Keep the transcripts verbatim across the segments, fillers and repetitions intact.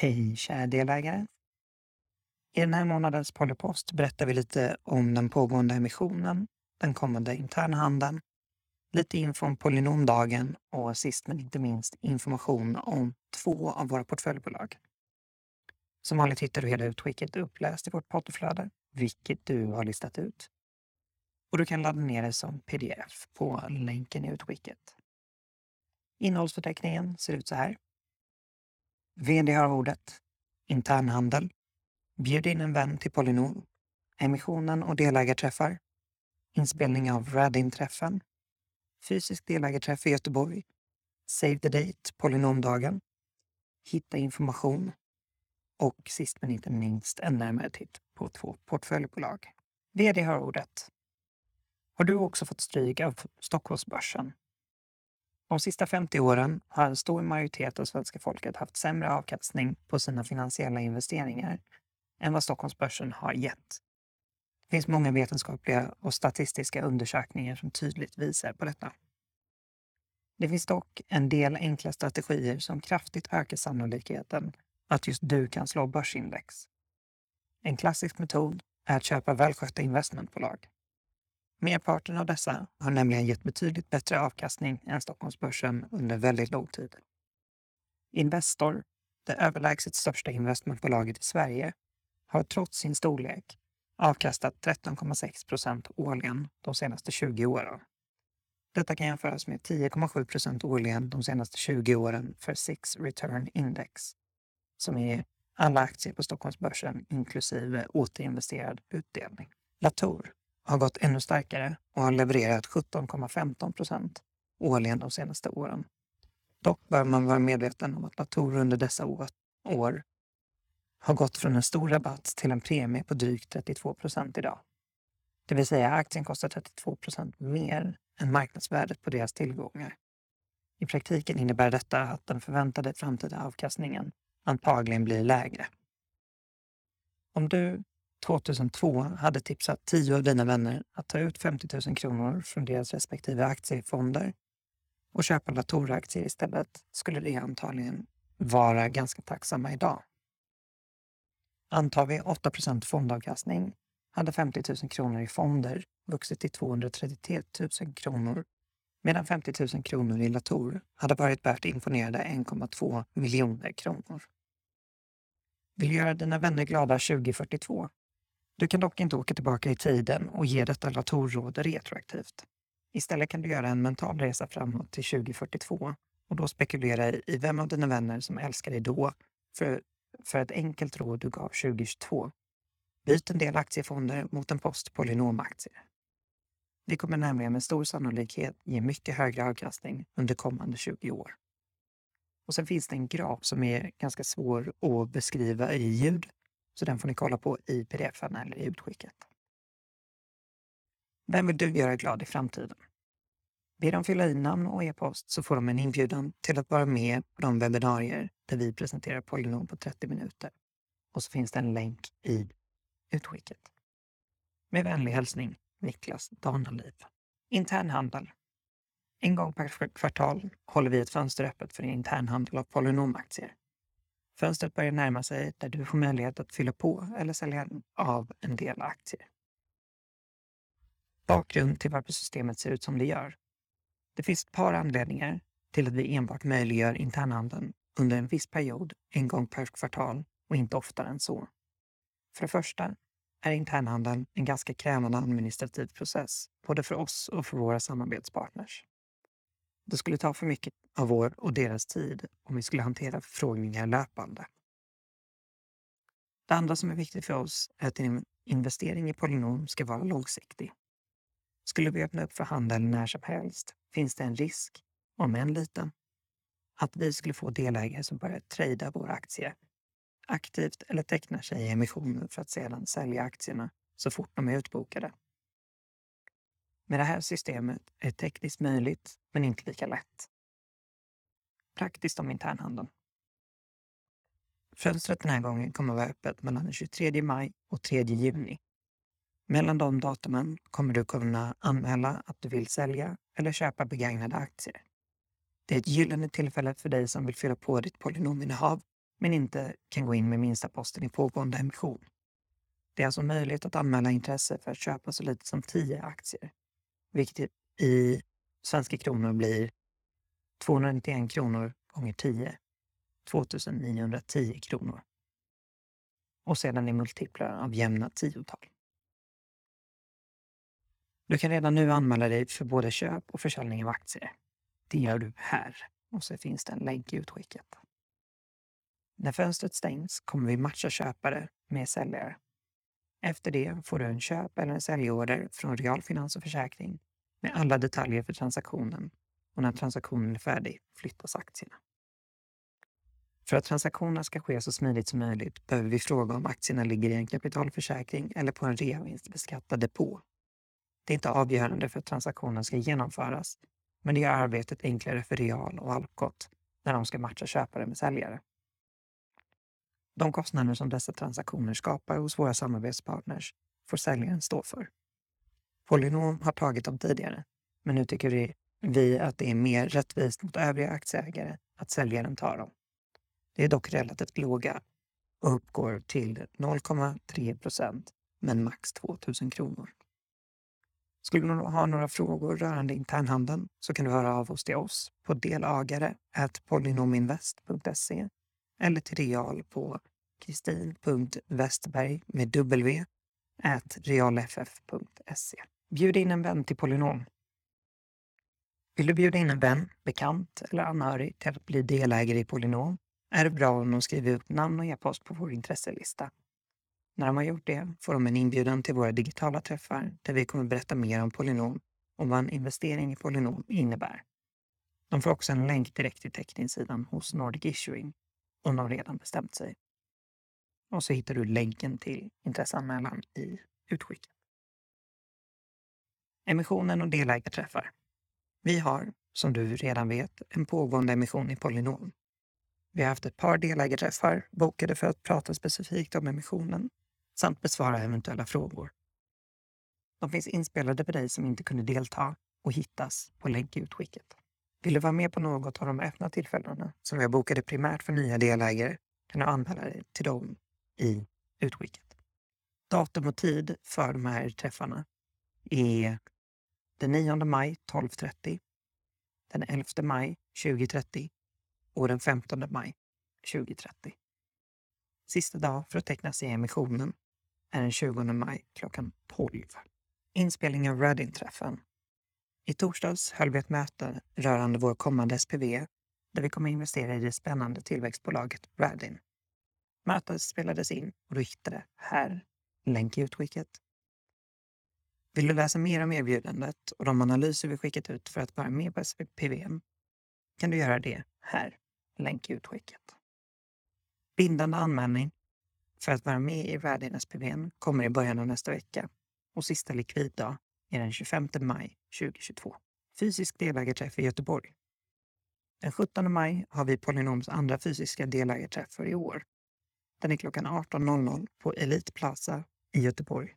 Hej kära delägare! I den här månadens PolyPost berättar vi lite om den pågående emissionen, den kommande interna handeln, lite info om Polynomdagen och sist men inte minst information om två av våra portföljbolag. Som vanligt hittar du hela utskicket uppläst i vårt portföljflöde, vilket du har listat ut. Och du kan ladda ner det som pdf på länken i utskicket. Innehållsförteckningen ser ut så här. V D har ordet, internhandel, bjud in en vän till Polynom, emissionen och delägarträffar, inspelning av Radin-träffen, fysisk delägarträff i Göteborg, save the date, Polynomdagen, hitta information och sist men inte minst en närmare titt på två portföljbolag. V D har ordet. Har du också fått stryk av Stockholmsbörsen? De sista femtio åren har en stor majoritet av svenska folket haft sämre avkastning på sina finansiella investeringar än vad Stockholmsbörsen har gett. Det finns många vetenskapliga och statistiska undersökningar som tydligt visar på detta. Det finns dock en del enkla strategier som kraftigt ökar sannolikheten att just du kan slå börsindex. En klassisk metod är att köpa välskötta investmentbolag. Merparten av dessa har nämligen gett betydligt bättre avkastning än Stockholmsbörsen under väldigt lång tid. Investor, det överlägset största investmentbolaget i Sverige, har trots sin storlek avkastat tretton komma sex procent årligen de senaste tjugo åren. Detta kan jämföras med tio komma sju procent årligen de senaste tjugo åren för S I X Return Index, som är alla aktier på Stockholmsbörsen inklusive återinvesterad utdelning. Latour har gått ännu starkare och har levererat sjutton komma femton procent årligen de senaste åren. Dock bör man vara medveten om att Latour under dessa år har gått från en stor rabatt till en premie på drygt trettiotvå procent idag. Det vill säga aktien kostar trettiotvå procent mer än marknadsvärdet på deras tillgångar. I praktiken innebär detta att den förväntade framtida avkastningen antagligen blir lägre. Om du två tusen två hade tipsat tio av dina vänner att ta ut femtio tusen kronor från deras respektive aktiefonder och köpa Latour-aktier istället skulle det antagligen vara ganska tacksamma idag. Antar vi åtta procent fondavkastning hade femtio tusen kronor i fonder vuxit till tvåhundratrettiotre tusen kronor medan femtio tusen kronor i Latour hade varit värt imponerade en komma två miljoner kronor. Vill göra dina vänner glada tjugo fyrtiotvå? Du kan dock inte åka tillbaka i tiden och ge detta Latour-råd retroaktivt. Istället kan du göra en mental resa framåt till tjugo fyrtiotvå och då spekulera i vem av dina vänner som älskar dig då för, för ett enkelt råd du gav tjugo tjugotvå. Byt en del aktiefonder mot en post Polynom-aktier. Det kommer nämligen med stor sannolikhet ge mycket högre avkastning under kommande tjugo år. Och sen finns det en graf som är ganska svår att beskriva i ljud. Så den får ni kolla på i pdf-en eller i utskicket. Vem vill du göra glad i framtiden? Be dem fylla i namn och e-post så får de en inbjudan till att vara med på de webbinarier där vi presenterar Polynom på trettio minuter. Och så finns det en länk i utskicket. Med vänlig hälsning, Niklas Dahn-Liv. Internhandel. En gång per kvartal håller vi ett fönster öppet för internhandel av Polynom-aktier. Fönstret börjar närma sig där du får möjlighet att fylla på eller sälja av en del aktier. Bakgrund till varför systemet ser ut som det gör. Det finns ett par anledningar till att vi enbart möjliggör internhandeln under en viss period en gång per kvartal och inte oftare än så. För det första är internhandeln en ganska krävande administrativ process både för oss och för våra samarbetspartners. Det skulle ta för mycket av vår och deras tid om vi skulle hantera förfrågningar löpande. Det andra som är viktigt för oss är att en investering i Polynom ska vara långsiktig. Skulle vi öppna upp för handel när som helst finns det en risk, om än liten, att vi skulle få delägare som börjar trada våra aktier aktivt eller tecknar sig i emissioner för att sedan sälja aktierna så fort de är utbokade. Med det här systemet är tekniskt möjligt men inte lika lätt. Praktiskt om internhandeln. Fönstret den här gången kommer att vara öppet mellan den tjugotredje maj och tredje juni. Mellan de datumen kommer du kunna anmäla att du vill sälja eller köpa begagnade aktier. Det är ett gyllene tillfälle för dig som vill fylla på ditt Polynominnehav men inte kan gå in med minsta posten i pågående emission. Det är alltså möjligt att anmäla intresse för att köpa så lite som tio aktier, vilket i svenska kronor blir tvåhundranittioen kronor gånger tio, tvåtusenniohundratio kronor. Och sedan är multiplar av jämna tiotal. Du kan redan nu anmäla dig för både köp och försäljning av aktier. Det gör du här, och så finns det en länk i utskicket. När fönstret stängs kommer vi matcha köpare med säljare. Efter det får du en köp- eller en säljorder från Rialf Finans och Försäkring med alla detaljer för transaktionen, och när transaktionen är färdig flyttas aktierna. För att transaktionerna ska ske så smidigt som möjligt behöver vi fråga om aktierna ligger i en kapitalförsäkring eller på en reavinstbeskattad depå. Det är inte avgörande för att transaktionen ska genomföras, men det gör arbetet enklare för Rialf och Alcott när de ska matcha köpare med säljare. De kostnader som dessa transaktioner skapar hos våra samarbetspartners får säljaren stå för. Polynom har tagit dem tidigare, men nu tycker vi att det är mer rättvist mot övriga aktieägare att säljaren tar dem. Det är dock relativt låga och uppgår till noll komma tre procent men max tvåtusen kronor. Skulle du ha några frågor rörande internhandeln så kan du höra av oss till oss på delagare snabel-a polynominvest punkt se eller till Rial på kristin.westberg med w at realff.se. Bjud in en vän till Polynom. Vill du bjuda in en vän, bekant eller anhörig till att bli delägare i Polynom är det bra om de skriver upp namn och e-post på vår intresselista. När de har gjort det får de en inbjudan till våra digitala träffar där vi kommer berätta mer om Polynom och vad en investering i Polynom innebär. De får också en länk direkt till teckningssidan hos Nordic Issuing om de redan bestämt sig. Och så hittar du länken till intresseanmälan i utskicket. Emissionen och delägarträffar. Vi har, som du redan vet, en pågående emission i Polynom. Vi har haft ett par delägarträffar bokade för att prata specifikt om emissionen samt besvara eventuella frågor. De finns inspelade för dig som inte kunde delta och hittas på länk i utskicket. Vill du vara med på något av de öppna tillfällena som vi har bokade primärt för nya delägare kan du anmäla dig till dem i utskicket. Datum och tid för de här träffarna är den nionde maj tolv trettio, den elfte maj tjugo trettio och den femtonde maj tjugo trettio. Sista dag för att teckna sig i emissionen är den tjugonde maj klockan tolv. Inspelning av Redding-träffen. I torsdags höll vi ett möte rörande vår kommande S P V där vi kommer investera i det spännande tillväxtbolaget Redding. Mötet spelades in och du hittade här, länk i utskicket. Vill du läsa mer om erbjudandet och de analyser vi skickat ut för att vara med på S P V kan du göra det här, länk i utskicket. Bindande anmälning för att vara med i Redding S P V kommer i början av nästa vecka och sista likviddag är den tjugofemte maj tjugo tjugotvå. Fysisk delägarträff i Göteborg. Den sjuttonde maj har vi Polynoms andra fysiska delägarträff för i år. Den är klockan arton noll noll på Elite Plaza i Göteborg.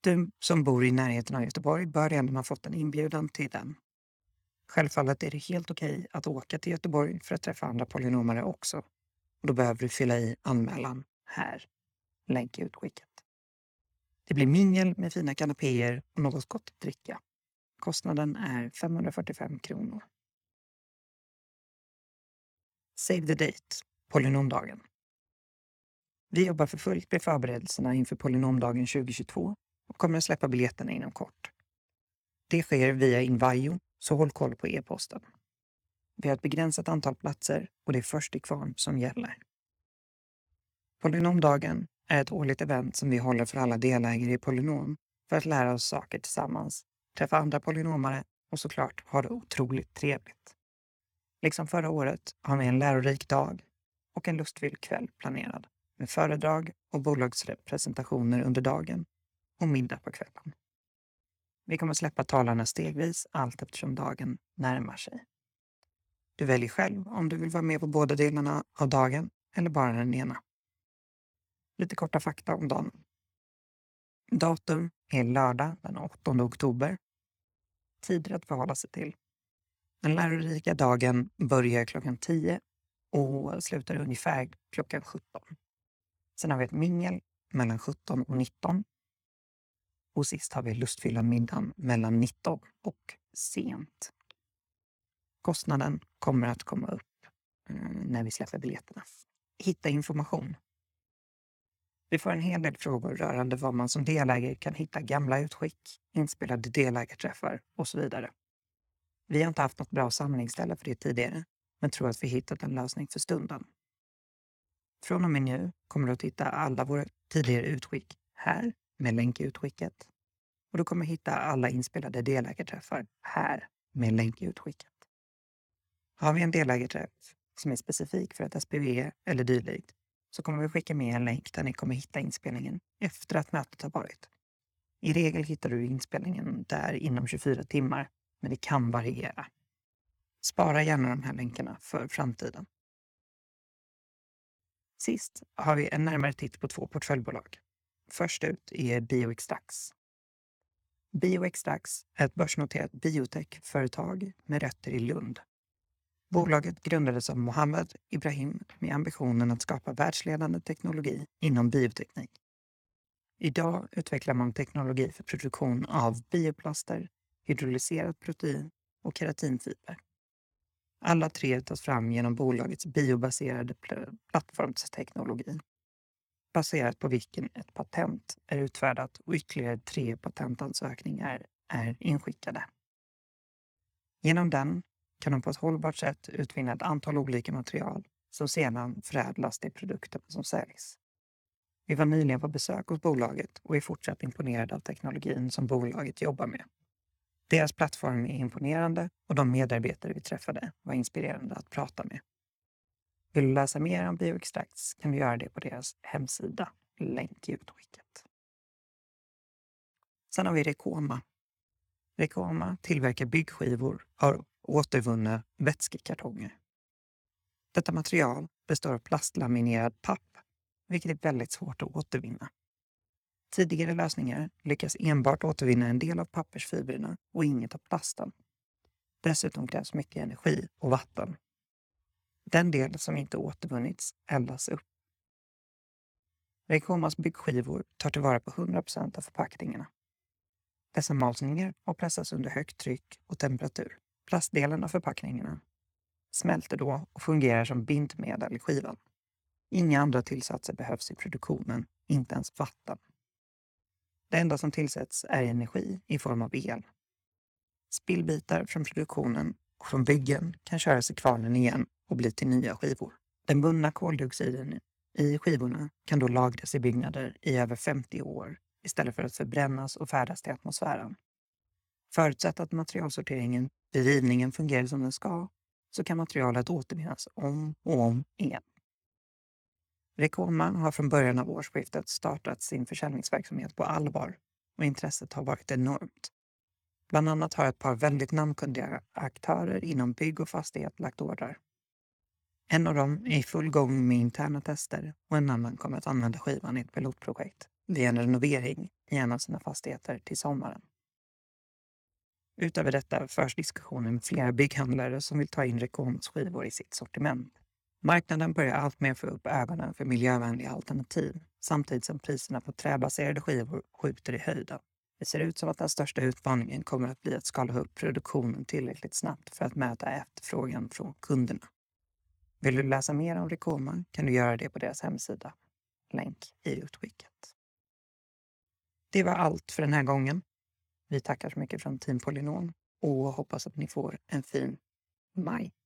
Du som bor i närheten av Göteborg bör redan ha fått en inbjudan till den. Självfallet är det helt okej att åka till Göteborg för att träffa andra polynomare också. Och då behöver du fylla i anmälan här, länk i utskicket. Det blir mingel med fina kanapéer och något gott att dricka. Kostnaden är femhundrafyrtiofem kronor. Save the date, Polynomdagen. Vi jobbar för fullt med förberedelserna inför Polynomdagen tjugo tjugotvå och kommer att släppa biljetterna inom kort. Det sker via Invajo, så håll koll på e-posten. Vi har ett begränsat antal platser och det är först till kvarn som gäller. Polynomdagen är ett årligt event som vi håller för alla delägare i Polynom för att lära oss saker tillsammans, träffa andra polynomare och såklart ha det otroligt trevligt. Liksom förra året har vi en lärorik dag och en lustfylld kväll planerad med föredrag och bolagspresentationer under dagen och middag på kvällen. Vi kommer släppa talarna stegvis allt eftersom dagen närmar sig. Du väljer själv om du vill vara med på båda delarna av dagen eller bara den ena. Lite korta fakta om dagen. Datum är lördag den åttonde oktober. Tider att förhålla sig till. Den lärorika dagen börjar klockan tio och slutar ungefär klockan sjutton. Sen har vi ett mingel mellan sjutton och nitton. Och sist har vi lustfyllda middagen mellan nitton och sent. Kostnaden kommer att komma upp när vi släpper biljetterna. Hitta information. Vi får en hel del frågor rörande vad man som delägare kan hitta gamla utskick, inspelade delägarträffar och så vidare. Vi har inte haft något bra samlingsställe för det tidigare, men tror att vi hittat en lösning för stunden. Från och med nu kommer du att hitta alla våra tidigare utskick här med länk i utskicket. Och du kommer hitta alla inspelade delägarträffar här med länk i utskicket. Har vi en delägarträff som är specifik för ett S P V eller dylikt, så kommer vi skicka med en länk där ni kommer hitta inspelningen efter att mötet har varit. I regel hittar du inspelningen där inom tjugofyra timmar, men det kan variera. Spara gärna de här länkarna för framtiden. Sist har vi en närmare titt på två portföljbolag. Först ut är BioExtrax. BioExtrax är ett börsnoterat biotech-företag med rötter i Lund. Bolaget grundades av Mohammed Ibrahim med ambitionen att skapa världsledande teknologi inom bioteknik. Idag utvecklar man teknologi för produktion av bioplaster, hydrolyserat protein och keratinfiber. Alla tre tas fram genom bolagets biobaserade plattformsteknologi, baserat på vilken ett patent är utfärdat och ytterligare tre patentansökningar är inskickade. Genom den kan de på ett hållbart sätt utvinna ett antal olika material som sedan förädlas till produkterna som säljs. Vi var nyligen på besök hos bolaget och är fortsatt imponerade av teknologin som bolaget jobbar med. Deras plattform är imponerande och de medarbetare vi träffade var inspirerande att prata med. Vill du läsa mer om BioExtrax kan du göra det på deras hemsida, länk i utskicket. Sen har vi Rekoma. Rekoma tillverkar byggskivor av återvunna vätskekartonger. Detta material består av plastlaminerad papp, vilket är väldigt svårt att återvinna. Tidigare lösningar lyckas enbart återvinna en del av pappersfibrerna och inget av plasten. Dessutom krävs mycket energi och vatten. Den del som inte återvunnits eldas upp. Rekomas byggskivor tar tillvara på hundra procent av förpackningarna. Dessa malsningar och pressas under högt tryck och temperatur. Plastdelen av förpackningarna smälter då och fungerar som bindmedel i skivan. Inga andra tillsatser behövs i produktionen, inte ens vatten. Det enda som tillsätts är energi i form av el. Spillbitar från produktionen och från byggen kan köras i kvarnen igen och bli till nya skivor. Den bundna koldioxiden i skivorna kan då lagras i byggnader i över femtio år istället för att förbrännas och färdas till atmosfären. Förutsatt att materialsorteringen vid rivningen fungerar som den ska, så kan materialet återvinnas om och om igen. Rekoma har från början av årsskiftet startat sin försäljningsverksamhet på allvar och intresset har varit enormt. Bland annat har ett par väldigt namnkundiga aktörer inom bygg och fastighet lagt order. En av dem är i full gång med interna tester och en annan kommer att använda skivan i ett pilotprojekt vid en renovering i en av sina fastigheter till sommaren. Utöver detta förs diskussioner med flera bygghandlare som vill ta in Rekomas skivor i sitt sortiment. Marknaden börjar allt mer få upp ögonen för miljövänliga alternativ, samtidigt som priserna på träbaserade skivor skjuter i höjden. Det ser ut som att den största utmaningen kommer att bli att skala upp produktionen tillräckligt snabbt för att möta efterfrågan från kunderna. Vill du läsa mer om Rekoma kan du göra det på deras hemsida. Länk i utskicket. Det var allt för den här gången. Vi tackar så mycket från Team Polynom och hoppas att ni får en fin maj.